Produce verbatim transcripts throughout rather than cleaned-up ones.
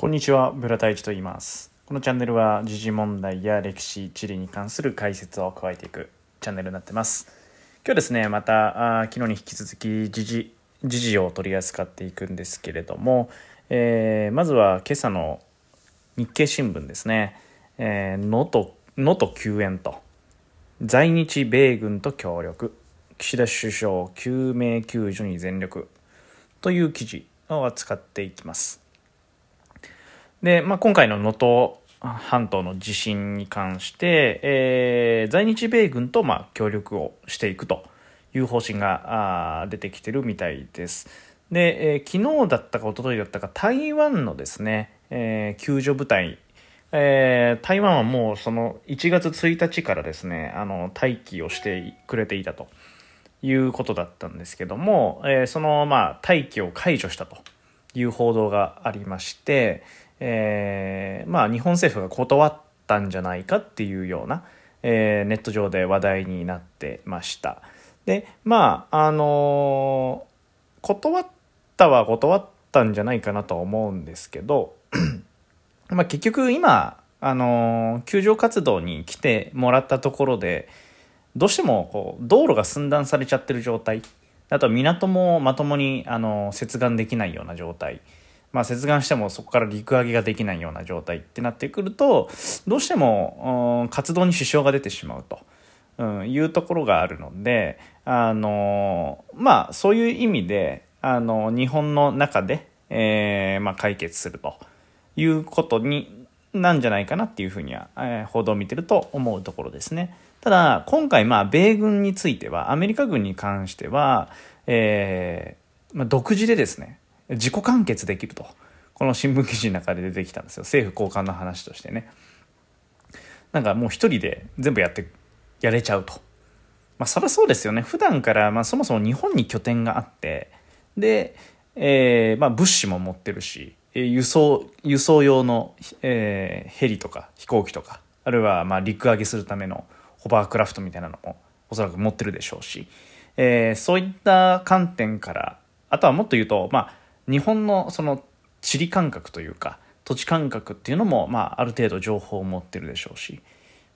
こんにちは、ブラタイチと言います。このチャンネルは時事問題や歴史、地理に関する解説を加えていくチャンネルになってます。今日ですね、またあ昨日に引き続き時事、時事を取り扱っていくんですけれども、えー、まずは今朝の日経新聞ですね、えー、能登、能登救援と、在日米軍と協力、岸田首相救命救助に全力という記事を扱っていきます。でまあ、今回の能登半島の地震に関して、えー、在日米軍とまあ協力をしていくという方針が出てきてるみたいです。で、えー、昨日だったか一昨日だったか台湾のですね、えー、救助部隊、えー、台湾はもうそのいちがつついたちからですねあの待機をしてくれていたということだったんですけども、えー、そのまあ待機を解除したという報道がありまして。えーまあ、日本政府が断ったんじゃないかっていうような、えー、ネット上で話題になってました。でまああのー、断ったは断ったんじゃないかなとは思うんですけど、まあ、結局今、あのー、救助活動に来てもらったところでどうしてもこう道路が寸断されちゃってる状態、あとは港もまともに、あのー、接岸できないような状態、まあ、接岸してもそこから陸揚げができないような状態ってなってくるとどうしても活動に支障が出てしまうというところがあるので、あのまあそういう意味であの日本の中でえまあ解決するということになんじゃないかなっていうふうにはえ報道を見てると思うところですね。ただ今回まあ米軍についてはアメリカ軍に関してはえまあ独自でですね自己完結できると、この新聞記事の中で出てきたんですよ。政府高官の話としてね、なんかもう一人で全部やってやれちゃうと、まあそりゃそうですよね。普段からまあそもそも日本に拠点があってで、えー、まあ物資も持ってるし、輸送輸送用の、えー、ヘリとか飛行機とか、あるいはまあ陸揚げするためのホバークラフトみたいなのもおそらく持ってるでしょうし、えー、そういった観点から、あとはもっと言うとまあ日本のその地理感覚というか土地感覚っていうのもまあある程度情報を持ってるでしょうし、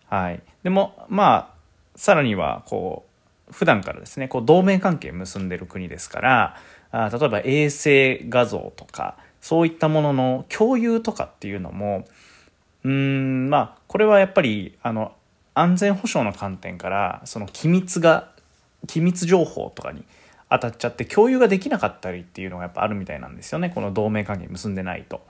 はい、でもまあさらにはこう普段からですねこう同盟関係結んでる国ですから、あ例えば衛星画像とかそういったものの共有とかっていうのもうーんまあこれはやっぱりあの安全保障の観点からその機密が機密情報とかに当たっちゃって共有ができなかったりっていうのがやっぱあるみたいなんですよね。この同盟関係結んでないと。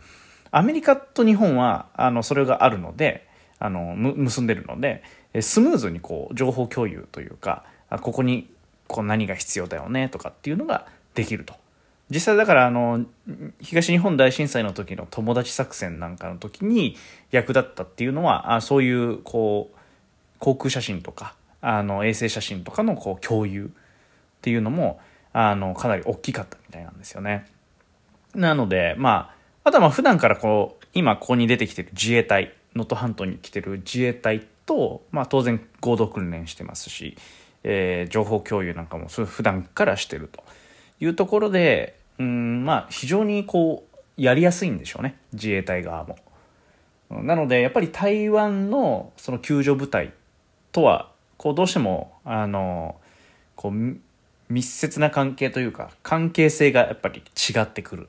アメリカと日本はあのそれがあるのであの結んでるのでスムーズにこう情報共有というか、ここにこう何が必要だよねとかっていうのができると。実際だからあの東日本大震災の時の友達作戦なんかの時に役立ったっていうのは、あそういうこう航空写真とかあの衛星写真とかのこう共有っていうのもあのかなり大きかったみたいなんですよね。なのでまああとはまあ普段からこう今ここに出てきてる自衛隊、能登半島に来てる自衛隊と、まあ、当然合同訓練してますし、えー、情報共有なんかもそう普段からしてるというところで、うんまあ非常にこうやりやすいんでしょうね、自衛隊側も。なのでやっぱり台湾のその救助部隊とはこうどうしてもあのこう密接な関係というか関係性がやっぱり違ってくるっ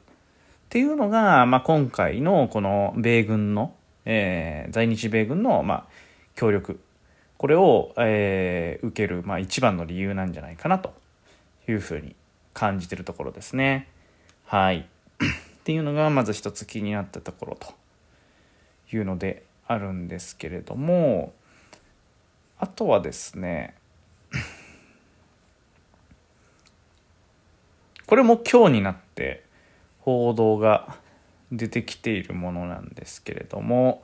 ていうのが、まあ、今回のこの米軍の、えー、在日米軍のまあ協力、これを、えー、受けるまあ一番の理由なんじゃないかなというふうに感じてるところですね。はいっていうのがまず一つ気になったところというのであるんですけれども、あとはですねこれも今日になって報道が出てきているものなんですけれども、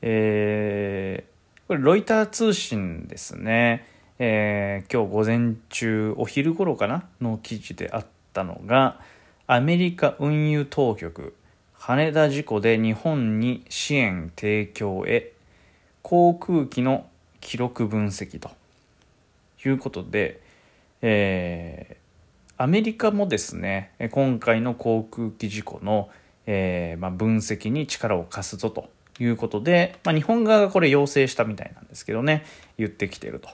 えー、これロイター通信ですね、えー、今日午前中お昼頃かなの記事であったのが、アメリカ運輸当局羽田事故で日本に支援提供へ、航空機の記録分析ということで、えーアメリカもですね今回の航空機事故のえーまあ、分析に力を貸すぞということで、まあ、日本側がこれ要請したみたいなんですけどね、言ってきていると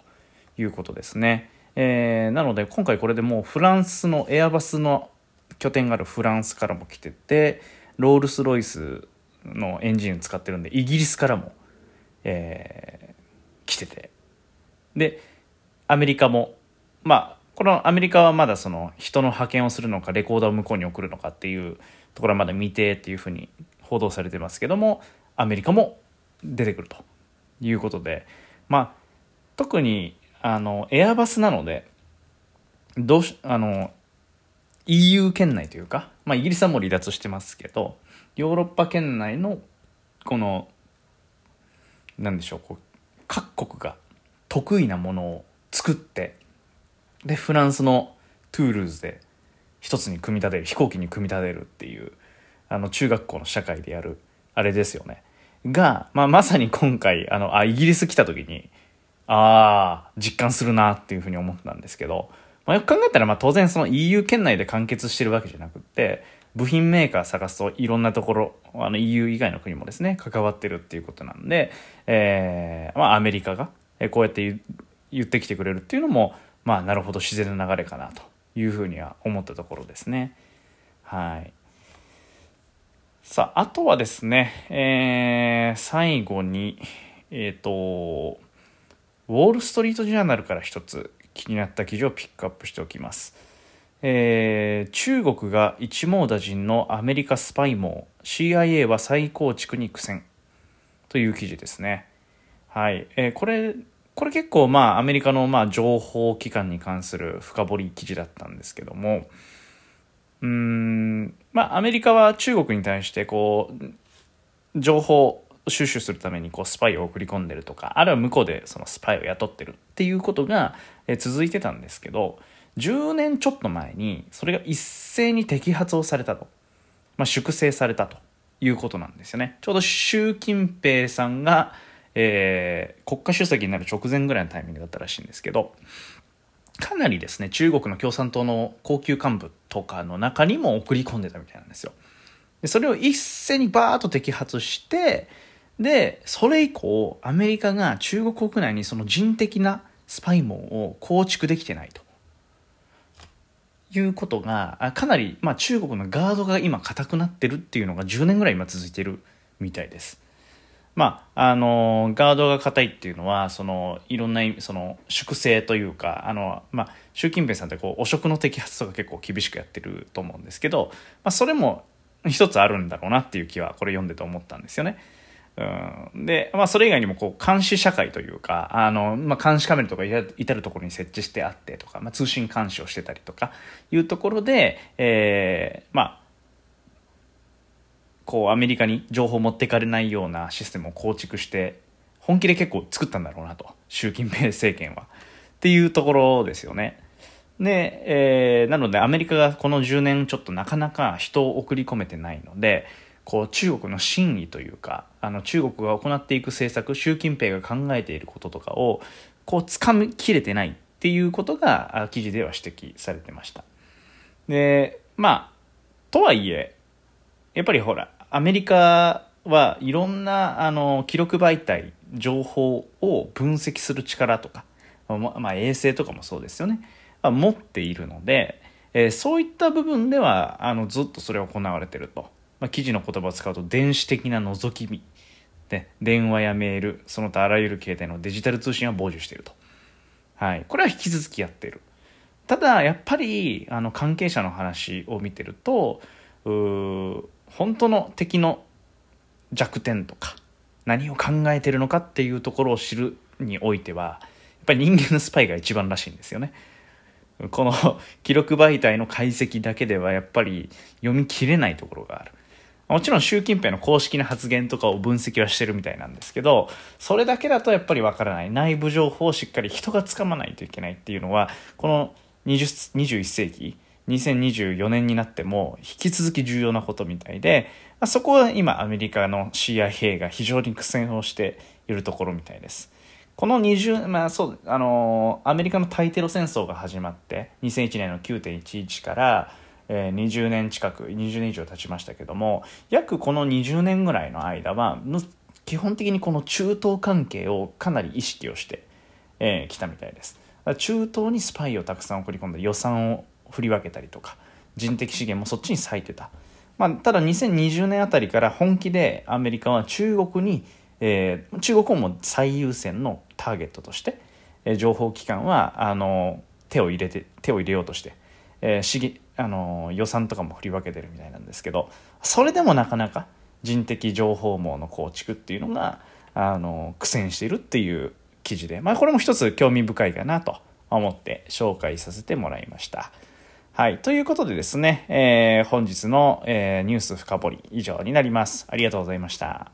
いうことですね。えー、なので今回これでもうフランスのエアバスの拠点があるフランスからも来てて、ロールスロイスのエンジン使ってるんでイギリスからも、えー、来てて、でアメリカもまあこのアメリカはまだその人の派遣をするのかレコーダーを向こうに送るのかっていうところはまだ未定っていうふうに報道されてますけども、アメリカも出てくるということで、まあ特にあのエアバスなのでどうしあの イーユー 圏内というか、まあ、イギリスはもう離脱してますけど、ヨーロッパ圏内のこの何でしょう、こう各国が得意なものを作って、でフランスのトゥールーズで一つに組み立てる、飛行機に組み立てるっていう、あの中学校の社会でやるあれですよねが、まあ、まさに今回あのあイギリス来た時にあー実感するなっていうふうに思ったんですけど、まあ、よく考えたらまあ当然その イーユー 圏内で完結してるわけじゃなくって、部品メーカー探すといろんなところ、あの イーユー 以外の国もですね関わってるっていうことなんで、えーまあ、アメリカがこうやって言ってきてくれるっていうのも、まあ、なるほど自然な流れかなというふうには思ったところですね。はい。さあ、あとはですね、えー、最後に、えっと、ウォール・ストリート・ジャーナルから一つ気になった記事をピックアップしておきます。えー、中国が一網打尽のアメリカスパイ網、 シーアイエー は再構築に苦戦という記事ですね。はい。えー、これこれ結構まあアメリカのまあ情報機関に関する深掘り記事だったんですけども、うーんまあアメリカは中国に対してこう情報収集するためにこうスパイを送り込んでるとか、あるいは向こうでそのスパイを雇ってるっていうことが続いてたんですけど、じゅうねんちょっと前にそれが一斉に摘発をされたと、まあ、粛清されたということなんですよね。ちょうど習近平さんがえー、国家主席になる直前ぐらいのタイミングだったらしいんですけど、かなりですね中国の共産党の高級幹部とかの中にも送り込んでたみたいなんですよ。でそれを一斉にバーッと摘発して、でそれ以降アメリカが中国国内にその人的なスパイ網を構築できてないということがかなり、まあ、中国のガードが今固くなってるっていうのがじゅうねんぐらい今続いてるみたいです。まあ、あのガードが固いっていうのはそのいろんなその粛清というか、あの、まあ、習近平さんってこう汚職の摘発とか結構厳しくやってると思うんですけど、まあ、それも一つあるんだろうなっていう気はこれ読んでて思ったんですよね。うんで、まあ、それ以外にもこう監視社会というか、あの、まあ、監視カメラとか至るところに設置してあってとか、まあ、通信監視をしてたりとかいうところで、えー、まあこうアメリカに情報を持っていかれないようなシステムを構築して本気で結構作ったんだろうなと、習近平政権はっていうところですよね。で、えー、なのでアメリカがこのじゅうねんちょっとなかなか人を送り込めてないので、こう中国の真意というか、あの中国が行っていく政策、習近平が考えていることとかをこう掴みきれてないっていうことが記事では指摘されてました。でまあとはいえやっぱりほらアメリカはいろんなあの記録媒体、情報を分析する力とか、まあ、衛星とかもそうですよね、持っているので、えー、そういった部分ではあのずっとそれが行われてると、まあ、記事の言葉を使うと電子的な覗き見で電話やメール、その他あらゆる形態のデジタル通信は傍受していると、はい、これは引き続きやっている。ただやっぱりあの関係者の話を見てると、うー本当の敵の弱点とか何を考えてるのかっていうところを知るにおいては、やっぱり人間のスパイが一番らしいんですよね。この記録媒体の解析だけではやっぱり読み切れないところがある。もちろん習近平の公式な発言とかを分析はしてるみたいなんですけど、それだけだとやっぱりわからない内部情報をしっかり人がつかまないといけないっていうのは、このにじゅういっせいきにせんにじゅうよねんになっても引き続き重要なことみたいで、そこは今アメリカの シーアイエー が非常に苦戦をしているところみたいです。このにじゅう、まあそうあのアメリカの対テロ戦争が始まってにせんいちねんの きゅうてんいちいち から、にじゅうねん近くにじゅうねん以上経ちましたけども、約このにじゅうねんぐらいの間は基本的にこの中東関係をかなり意識をしてきたみたいです。中東にスパイをたくさん送り込んで予算を振り分けたりとか人的資源もそっちに割いてた、まあ、ただにせんにじゅうねんあたりから本気でアメリカは中国に、えー、中国をも最優先のターゲットとして、えー、情報機関はあの手を入れて手を入れようとして、えー資源あの予算とかも振り分けてるみたいなんですけど、それでもなかなか人的情報網の構築っていうのがあの苦戦しているっていう記事で、まあ、これも一つ興味深いかなと思って紹介させてもらいました。はい、ということでですね、えー、本日の、えー、ニュース深掘り以上になります。ありがとうございました。